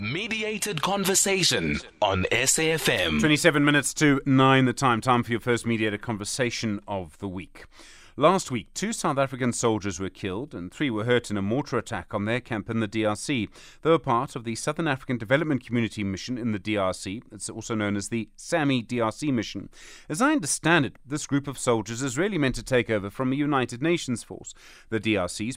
Mediated Conversation on SAFM. 9:27 the time. Time for your first mediated conversation of the week. Last week, 2 South African soldiers were killed and 3 were hurt in a mortar attack on their camp in the DRC. They were part of the Southern African Development Community Mission in the DRC. It's also known as the SAMIDRC Mission. As I understand it, this group of soldiers is really meant to take over from a United Nations force. The DRC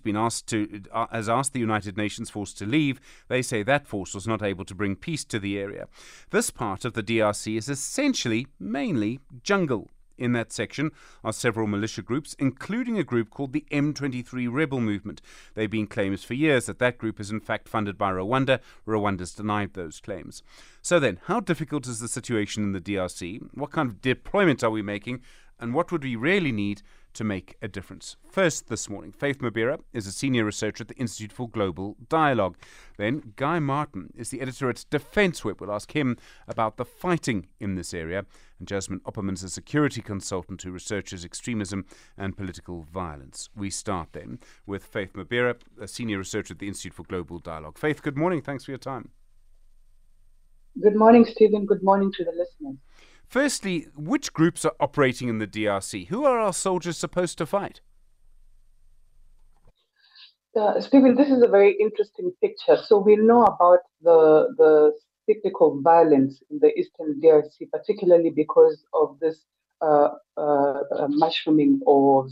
has asked the United Nations force to leave. They say that force was not able to bring peace to the area. This part of the DRC is essentially mainly jungle. In that section are several militia groups, including a group called the M23 Rebel Movement. There have been claims for years that that group is in fact funded by Rwanda. Rwanda's denied those claims. So then, how difficult is the situation in the DRC? What kind of deployment are we making? And what would we really need to make a difference? First this morning, Faith Mabera is a senior researcher at the Institute for Global Dialogue. Then Guy Martin is the editor at Defence Web. We'll ask him about the fighting in this area. And Jasmine Opperman is a security consultant who researches extremism and political violence. We start then with Faith Mabera, a senior researcher at the Institute for Global Dialogue. Faith, good morning. Thanks for your time. Good morning, Stephen. Good morning to the listeners. Firstly, which groups are operating in the DRC? Who are our soldiers supposed to fight? Stephen, this is a very interesting picture. So we know about the cyclical violence in the eastern DRC, particularly because of this mushrooming of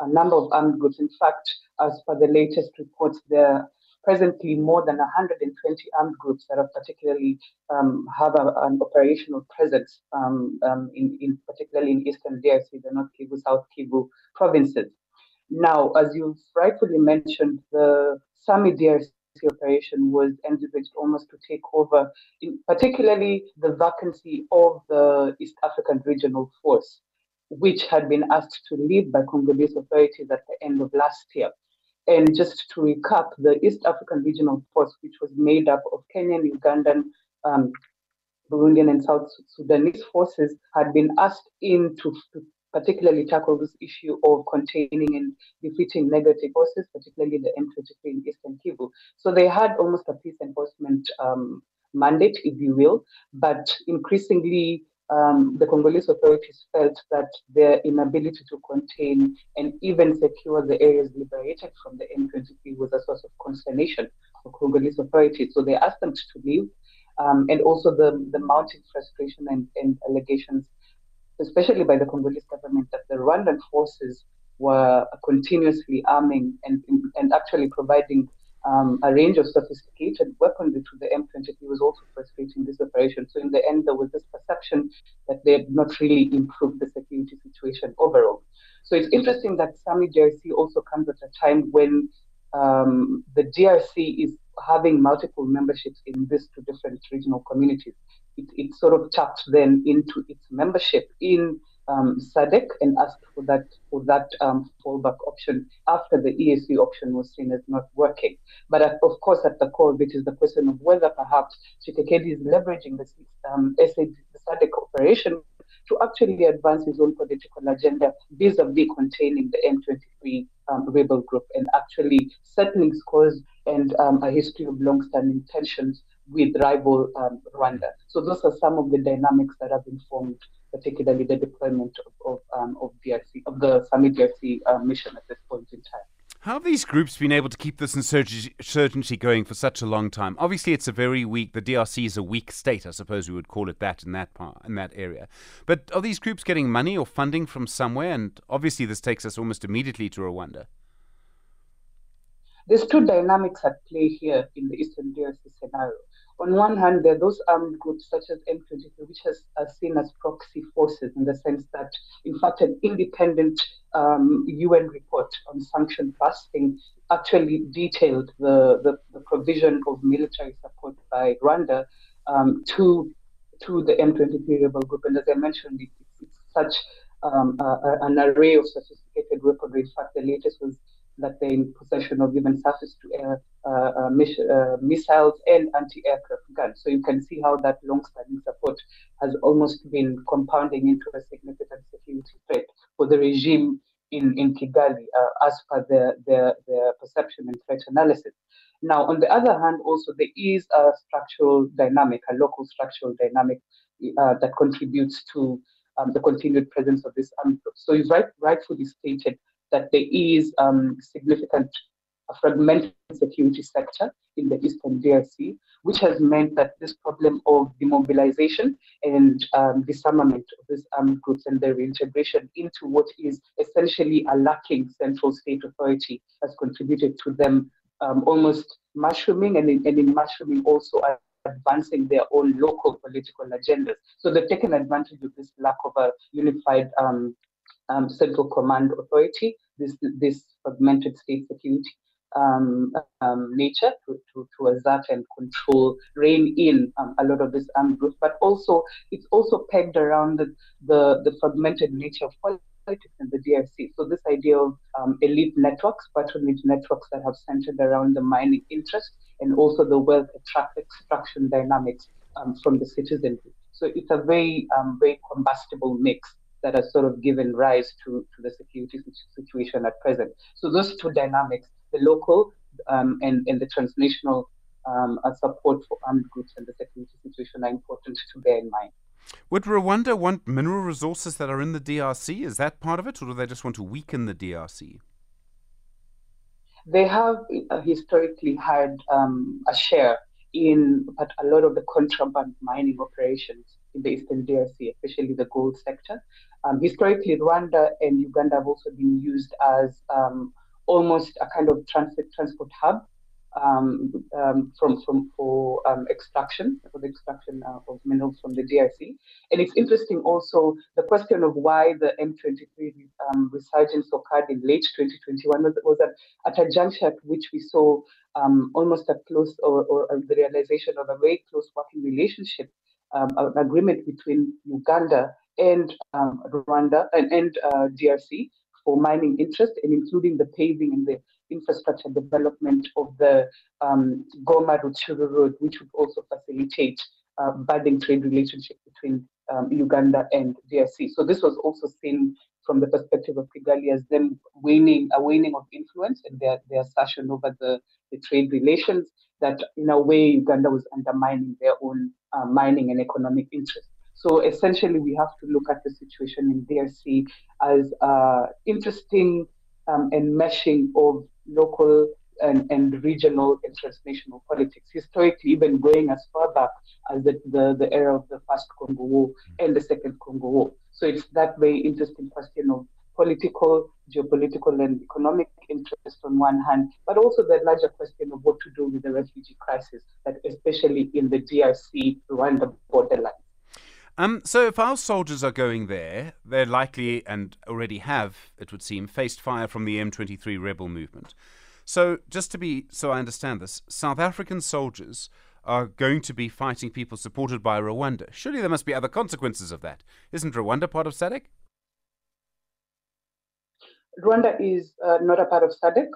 a number of armed groups. In fact, as per the latest reports, there are presently more than 120 armed groups that are particularly have an operational presence in particularly in eastern DRC, the North Kivu, South Kivu provinces. Now, as you've rightfully mentioned, the SAMIDRC operation was envisaged almost to take over, in particularly the vacancy of the East African Regional Force, which had been asked to leave by Congolese authorities at the end of last year. And just to recap, the East African Regional Force, which was made up of Kenyan, Ugandan, Burundian, and South Sudanese forces, had been asked in to particularly tackle this issue of containing and defeating negative forces, particularly the M23 in Eastern Kivu. So they had almost a peace enforcement mandate, if you will, but increasingly, the Congolese authorities felt that their inability to contain and even secure the areas liberated from the M23 was a source of consternation for Congolese authorities. So they asked them to leave. And also the mounting frustration and allegations, especially by the Congolese government, that the Rwandan forces were continuously arming and actually providing a range of sophisticated weaponry to the M23 was also frustrating this operation. So in the end, there was this perception that they had not really improved the security situation overall. So it's interesting that SAMIDRC also comes at a time when the DRC is having multiple memberships in these 2 different regional communities. It sort of tapped then into its membership in SADC and asked for that fallback option after the EAC option was seen as not working. But of course, at the core of it is the question of whether perhaps Tshisekedi is leveraging this SADC operation to actually advance his own political agenda vis-a-vis containing the M23 rebel group and actually settling scores and a history of long-standing tensions with rival Rwanda. So those are some of the dynamics that have informed particularly the deployment of the SAMIDRC mission at this point in time. How have these groups been able to keep this insurgency going for such a long time? Obviously, the DRC is a weak state, I suppose we would call it that in that area. But are these groups getting money or funding from somewhere? And obviously, this takes us almost immediately to Rwanda. There's 2 dynamics at play here in the Eastern DRC scenario. On one hand, there are those armed groups such as M23, which are seen as proxy forces in the sense that, in fact, an independent UN report on sanctioned fasting actually detailed the provision of military support by Rwanda to the M23 rebel group. And as I mentioned, it's such an array of sophisticated weaponry. In fact, the latest was that they're in possession of even surface-to-air missiles and anti-aircraft guns. So you can see how that long-standing support has almost been compounding into a significant security threat for the regime in Kigali as per their perception and threat analysis. Now, on the other hand, also there is a structural dynamic, a local structural dynamic that contributes to the continued presence of this armed group. So it's rightfully stated that there is significant fragmented security sector in the eastern DRC, which has meant that this problem of demobilization and disarmament of these armed groups and their reintegration into what is essentially a lacking central state authority has contributed to them almost mushrooming, and in mushrooming also advancing their own local political agendas. So they've taken advantage of this lack of a unified central command authority, this fragmented state security nature to assert and control, rein in a lot of this armed group, but also it's also pegged around the fragmented nature of politics in the DRC. So this idea of elite networks, patronage networks that have centered around the mining interest and also the wealth extraction dynamics from the citizenry. So it's a very, very combustible mix that has sort of given rise to the security situation at present. So those two dynamics, the local and the transnational support for armed groups and the security situation, are important to bear in mind. Would Rwanda want mineral resources that are in the DRC? Is that part of it, or do they just want to weaken the DRC? They have historically had a share in a lot of the contraband mining operations in the eastern DRC, especially the gold sector. Historically, Rwanda and Uganda have also been used as almost a kind of transport hub for extraction, for the extraction of minerals from the DRC. And it's interesting also the question of why the M23 resurgence occurred in late 2021 was at a juncture at which we saw almost a close or the realization of a very close working relationship, an agreement between Uganda and Rwanda and DRC for mining interest, and including the paving and the infrastructure development of the Goma Rutshuru road, which would also facilitate budding trade relationship between Uganda and DRC. So this was also seen from the perspective of Kigali as them waning of influence and their assertion over the trade relations, that in a way Uganda was undermining their own mining and economic interests. So essentially, we have to look at the situation in DRC as interesting and meshing of local and regional and transnational politics. Historically, even going as far back as the era of the First Congo War and the Second Congo War. So it's that very interesting question of political, geopolitical, and economic interest on one hand, but also the larger question of what to do with the refugee crisis, that especially in the DRC-Rwanda borderline. So if our soldiers are going there, they're likely, and already have, it would seem, faced fire from the M23 rebel movement. So just to be, so I understand this, South African soldiers are going to be fighting people supported by Rwanda. Surely there must be other consequences of that. Isn't Rwanda part of SADC? Rwanda is not a part of SADC.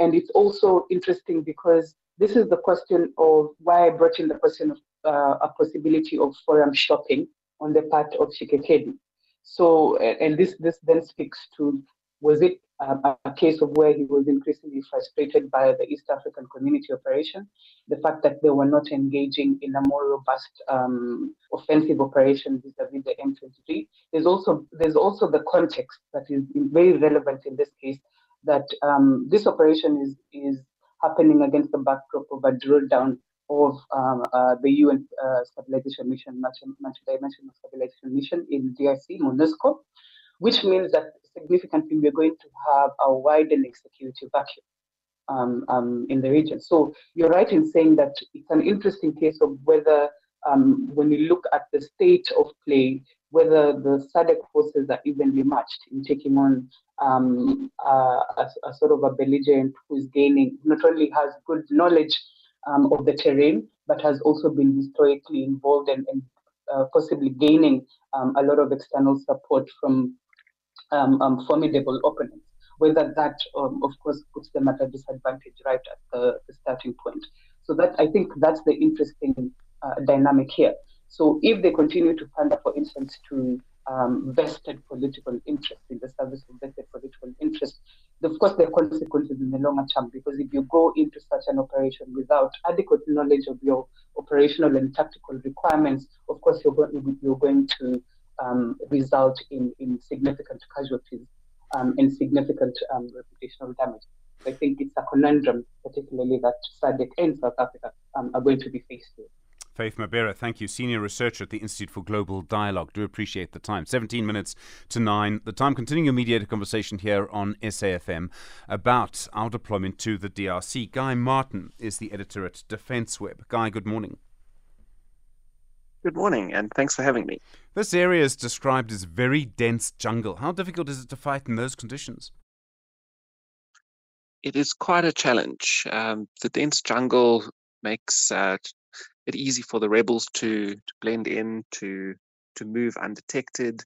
And it's also interesting because this is the question of why I brought in the question of a possibility of forum shopping on the part of Tshisekedi. So, and this then speaks to, was it a case of where he was increasingly frustrated by the East African Community operation, the fact that they were not engaging in a more robust offensive operation vis-a-vis the M23. There's also the context that is very relevant in this case, that this operation is happening against the backdrop of a drill down of the UN Stabilization Mission, Multidimensional Stabilization Mission in DRC, MONUSCO, which means that significantly we're going to have a widening security vacuum in the region. So you're right in saying that it's an interesting case of whether, when we look at the state of play, whether the SADC forces are evenly matched in taking on a sort of a belligerent who is gaining, not only has good knowledge of the terrain, but has also been historically involved and possibly gaining a lot of external support from formidable opponents. Whether that, of course, puts them at a disadvantage right at the starting point. So that, I think, that's the interesting dynamic here. So if they continue to pander, for instance, to vested political interests, in the service of vested political interests, Of course, there are consequences in the longer term, because if you go into such an operation without adequate knowledge of your operational and tactical requirements, of course, you're going to result in significant casualties and significant reputational damage. I think it's a conundrum, particularly that SADC and South Africa are going to be faced with. Faith Mabera, thank you. Senior researcher at the Institute for Global Dialogue. Do appreciate the time. 9:17. The time continuing a mediated conversation here on SAFM about our deployment to the DRC. Guy Martin is the editor at Defence Web. Guy, good morning. Good morning, and thanks for having me. This area is described as very dense jungle. How difficult is it to fight in those conditions? It is quite a challenge. The dense jungle makes it easy for the rebels to blend in, to move undetected.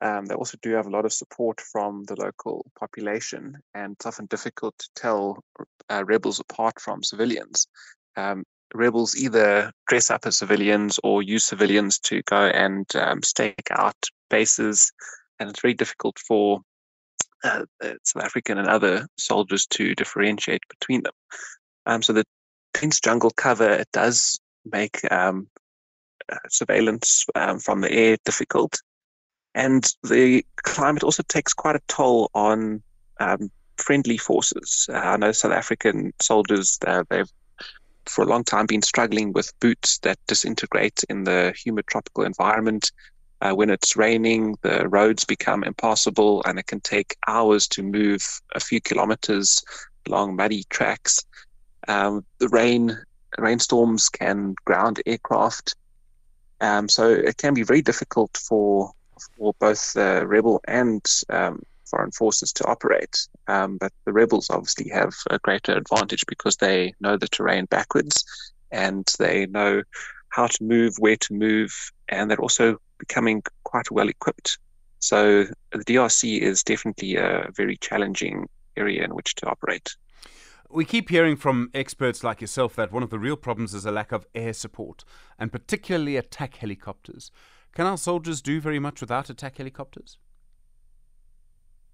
They also do have a lot of support from the local population, and it's often difficult to tell rebels apart from civilians. Rebels either dress up as civilians or use civilians to go and stake out bases, and it's very difficult for South African and other soldiers to differentiate between them. So the dense jungle cover, it does make surveillance from the air difficult, and the climate also takes quite a toll on friendly forces. I know South African soldiers, they've for a long time been struggling with boots that disintegrate in the humid tropical environment. When it's raining, the roads become impassable, and it can take hours to move a few kilometers along muddy tracks. The rainstorms can ground aircraft, so it can be very difficult for both the rebel and foreign forces to operate. But the rebels obviously have a greater advantage because they know the terrain backwards, and they know how to move, where to move, and they're also becoming quite well equipped. So the DRC is definitely a very challenging area in which to operate. We keep hearing from experts like yourself that one of the real problems is a lack of air support, and particularly attack helicopters. Can our soldiers do very much without attack helicopters?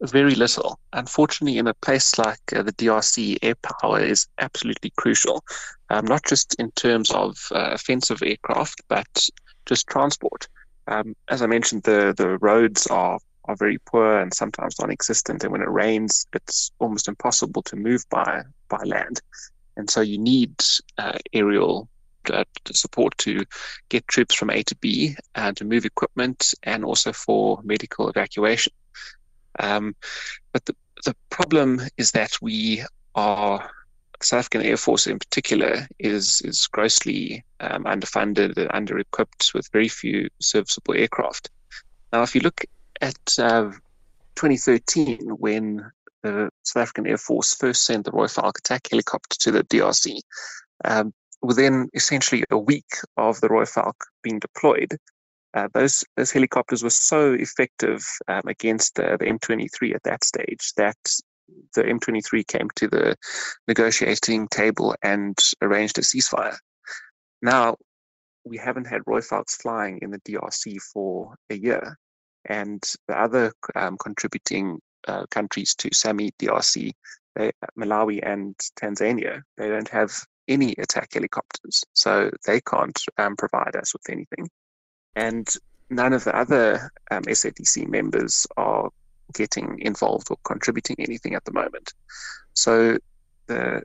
Very little. Unfortunately, in a place like the DRC, air power is absolutely crucial, not just in terms of offensive aircraft, but just transport. As I mentioned, the roads are very poor and sometimes non-existent, and when it rains, it's almost impossible to move by land. And so you need aerial support to get troops from A to B, to move equipment, and also for medical evacuation. But the problem is that South African Air Force in particular is grossly underfunded and under-equipped, with very few serviceable aircraft. Now, if you look at 2013, when the South African Air Force first sent the Rooivalk attack helicopter to the DRC, within essentially a week of the Rooivalk being deployed, those helicopters were so effective against the M23 at that stage that the M23 came to the negotiating table and arranged a ceasefire. Now, we haven't had Rooivalks flying in the DRC for a year, and the other contributing countries to SAMIDRC, Malawi and Tanzania, they don't have any attack helicopters, so they can't provide us with anything. And none of the other SADC members are getting involved or contributing anything at the moment. So the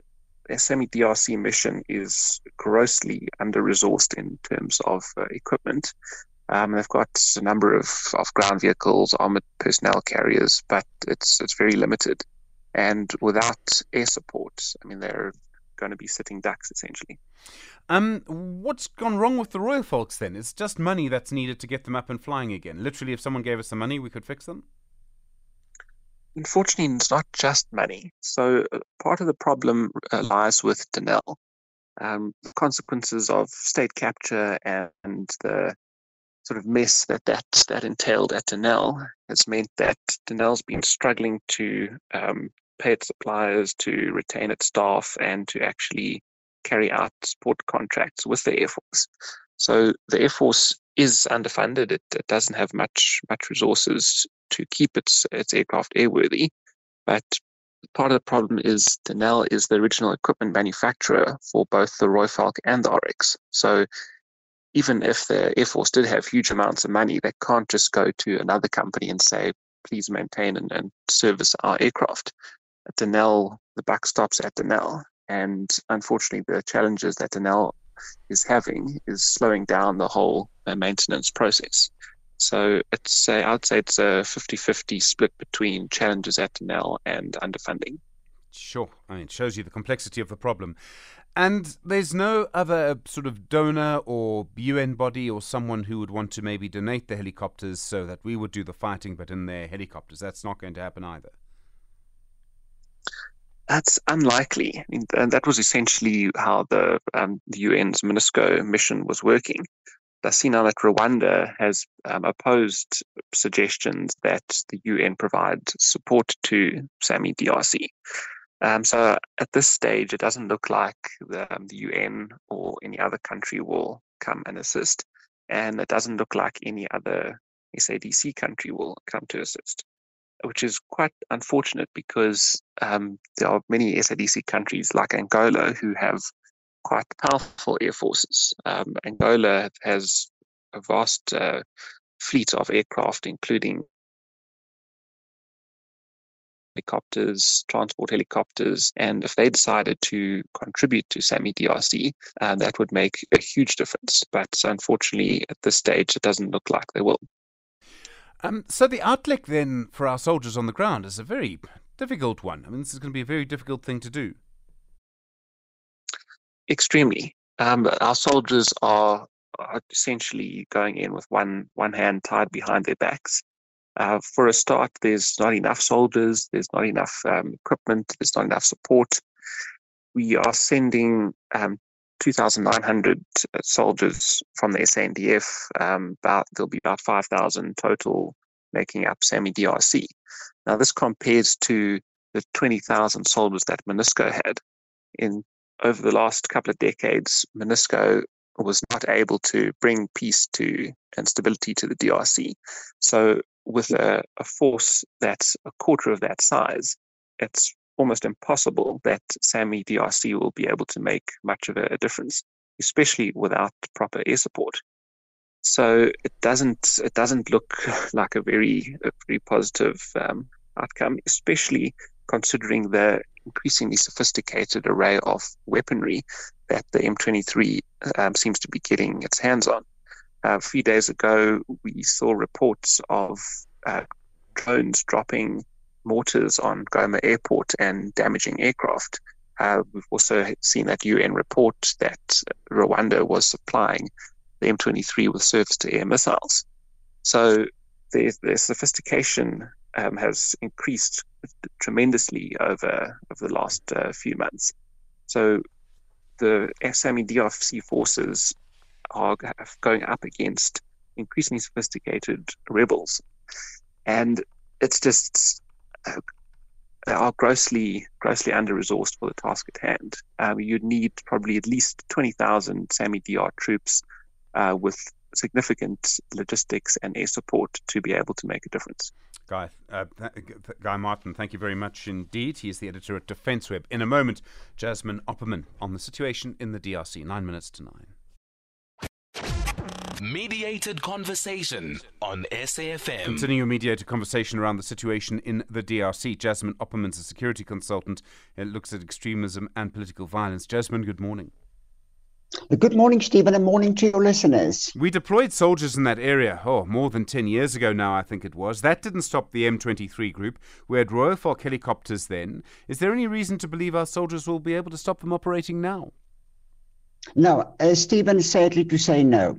SAMIDRC mission is grossly under-resourced in terms of equipment. They've got a number of ground vehicles, armoured personnel carriers, but it's very limited. And without air support, I mean, they're going to be sitting ducks, essentially. What's gone wrong with the Rooivalks then? It's just money that's needed to get them up and flying again. Literally, if someone gave us the money, we could fix them? Unfortunately, it's not just money. So part of the problem lies with Denel. The consequences of state capture and the sort of mess that entailed at Denel has meant that Denel's been struggling to pay its suppliers, to retain its staff, and to actually carry out support contracts with the Air Force. So the Air Force is underfunded. It doesn't have much resources to keep its aircraft airworthy, but part of the problem is Denel is the original equipment manufacturer for both the Rooivalk and the Oryx. So even if the Air Force did have huge amounts of money, they can't just go to another company and say, please maintain and service our aircraft. At Denel, the buck stops at Denel. And unfortunately, the challenges that Denel is having is slowing down the whole maintenance process. So it's a, I'd say it's a 50-50 split between challenges at Denel and underfunding. Sure. I mean, it shows you the complexity of the problem. And there's no other sort of donor or UN body or someone who would want to maybe donate the helicopters so that we would do the fighting, but in their helicopters. That's not going to happen either. That's unlikely. I mean, that was essentially how the UN's MONUSCO mission was working. I see now that Rwanda has opposed suggestions that the UN provide support to SAMIDRC. So at this stage, it doesn't look like the UN or any other country will come and assist. And it doesn't look like any other SADC country will come to assist, which is quite unfortunate because there are many SADC countries like Angola who have quite powerful air forces. Angola has a vast fleet of aircraft, including helicopters, transport helicopters, and if they decided to contribute to SAMIDRC, that would make a huge difference. But unfortunately, at this stage, it doesn't look like they will. So the outlook then for our soldiers on the ground is a very difficult one. I mean, this is going to be a very difficult thing to do. Extremely. Our soldiers are essentially going in with one hand tied behind their backs. For a start, there's not enough soldiers, there's not enough equipment, there's not enough support. We are sending 2,900 soldiers from the SANDF, there'll be about 5,000 total making up SAMIDRC. Now, this compares to the 20,000 soldiers that MONUSCO had. Over the last couple of decades, MONUSCO was not able to bring peace to and stability to the DRC. So with a force that's a quarter of that size, it's almost impossible that SAMIDRC will be able to make much of a difference, especially without proper air support. So it doesn't look like a very positive outcome, especially considering the increasingly sophisticated array of weaponry that the M23 seems to be getting its hands on. A few days ago, we saw reports of drones dropping mortars on Goma airport and damaging aircraft. We've also seen that UN report that Rwanda was supplying the M23 with surface-to-air missiles. So their sophistication has increased tremendously over the last few months. So the SAMIDRC forces are going up against increasingly sophisticated rebels, and it's just they are grossly under-resourced for the task at hand. You'd need probably at least 20,000 SAMIDR troops with significant logistics and air support to be able to make a difference. Guy Martin, thank you very much indeed. He is the editor at Defence Web. In a moment, Jasmine Opperman on the situation in the DRC. 9:09. Mediated Conversation on SAFM. Continuing your mediated conversation around the situation in the DRC. Jasmine Opperman's a security consultant and looks at extremism and political violence. Jasmine, good morning. Good morning, Stephen, and morning to your listeners. We deployed soldiers in that area, more than 10 years ago now, I think it was. That didn't stop the M23 group. We had Rooivalk helicopters then. Is there any reason to believe our soldiers will be able to stop them operating now? No, Stephen, sadly to say no.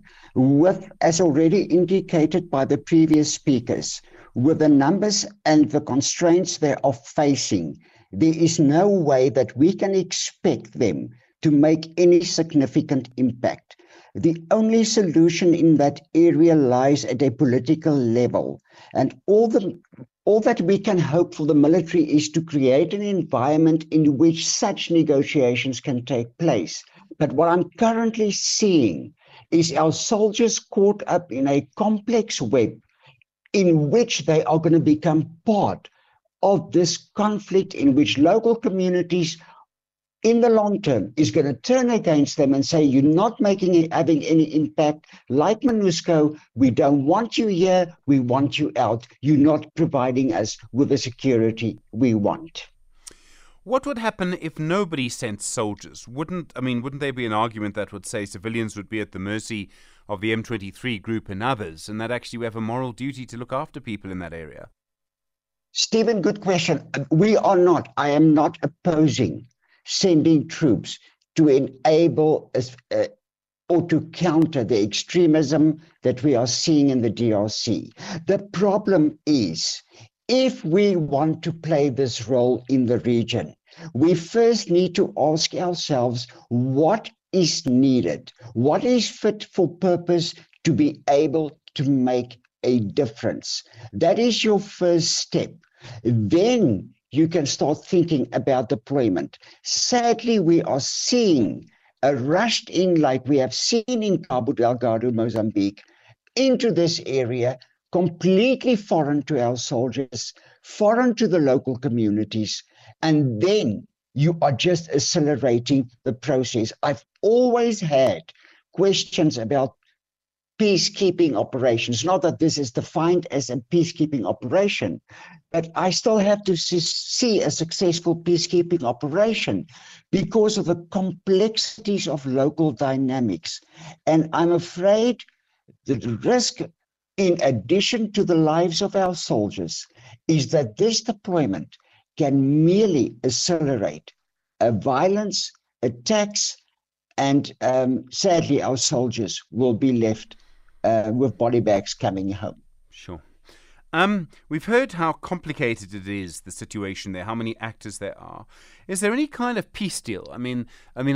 As already indicated by the previous speakers, with the numbers and the constraints they are facing, there is no way that we can expect them to make any significant impact. The only solution in that area lies at a political level. And all that we can hope for the military is to create an environment in which such negotiations can take place. But what I'm currently seeing is our soldiers caught up in a complex web in which they are going to become part of this conflict in which local communities in the long term is going to turn against them and say, you're not making it, having any impact. Like MONUSCO, we don't want you here, we want you out. You're not providing us with the security we want. What would happen if nobody sent soldiers? Wouldn't there be an argument that would say civilians would be at the mercy of the M23 group and others, and that actually we have a moral duty to look after people in that area? Stephen, good question. I am not opposing sending troops to enable or to counter the extremism that we are seeing in the DRC. The problem is, if we want to play this role in the region, we first need to ask ourselves what is needed, what is fit for purpose to be able to make a difference. That is your first step. Then you can start thinking about deployment. Sadly, we are seeing a rush in, like we have seen in Cabo Delgado, Mozambique, into this area, completely foreign to our soldiers, foreign to the local communities, and then you are just accelerating the process. I've always had questions about peacekeeping operations, not that this is defined as a peacekeeping operation, but I still have to see a successful peacekeeping operation because of the complexities of local dynamics. And I'm afraid the risk, in addition to the lives of our soldiers, is that this deployment can merely accelerate violence, attacks, and sadly our soldiers will be left with body bags coming home. Sure. We've heard how complicated it is, the situation there, how many actors there are. Is there any kind of peace deal? I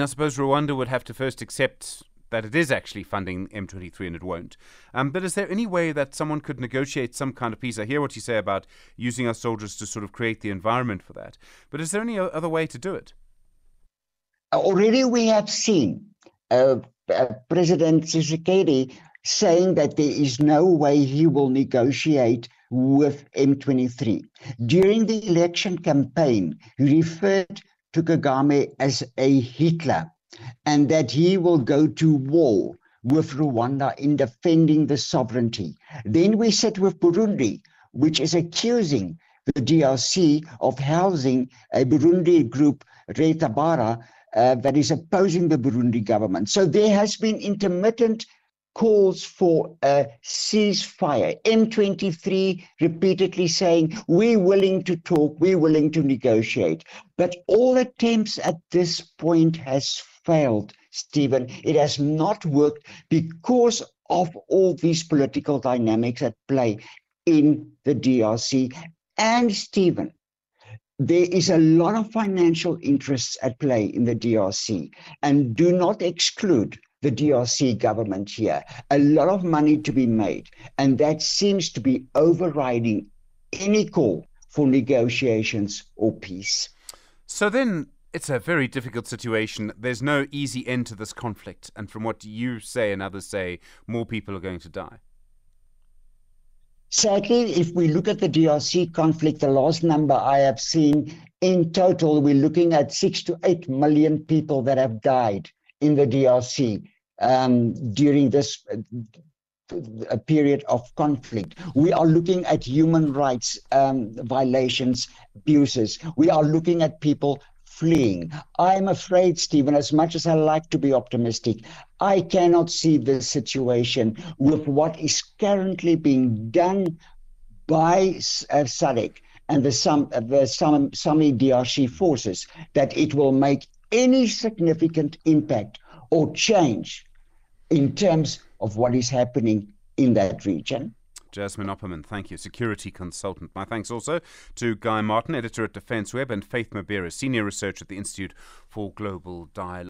suppose Rwanda would have to first accept that it is actually funding M23 and it won't. But is there any way that someone could negotiate some kind of peace? I hear what you say about using our soldiers to sort of create the environment for that. But is there any other way to do it? Already we have seen President Tshisekedi saying that there is no way he will negotiate with M23. During the election campaign, he referred to Kagame as a Hitler, and that he will go to war with Rwanda in defending the sovereignty. Then we sit with Burundi, which is accusing the DRC of housing a Burundi group, Retabara, that is opposing the Burundi government. So there has been intermittent calls for a ceasefire. M23 repeatedly saying, we're willing to talk, we're willing to negotiate. But all attempts at this point has failed, Stephen. It has not worked because of all these political dynamics at play in the DRC. And Stephen, there is a lot of financial interests at play in the DRC, and do not exclude the DRC government here. A lot of money to be made, and that seems to be overriding any call for negotiations or peace. So then it's a very difficult situation. There's no easy end to this conflict, and from what you say and others say, more people are going to die. Sadly, if we look at the DRC conflict, the last number I have seen, in total, we're looking at 6 to 8 million people that have died in the DRC during this period of conflict. We are looking at human rights violations, abuses. We are looking at people fleeing. I'm afraid, Stephen, as much as I like to be optimistic, I cannot see this situation with what is currently being done by SADC and the SAMIDRC forces, that it will make any significant impact or change in terms of what is happening in that region. Jasmine Opperman, thank you, security consultant. My thanks also to Guy Martin, editor at Defence Web, and Faith Mabera, senior researcher at the Institute for Global Dialogue.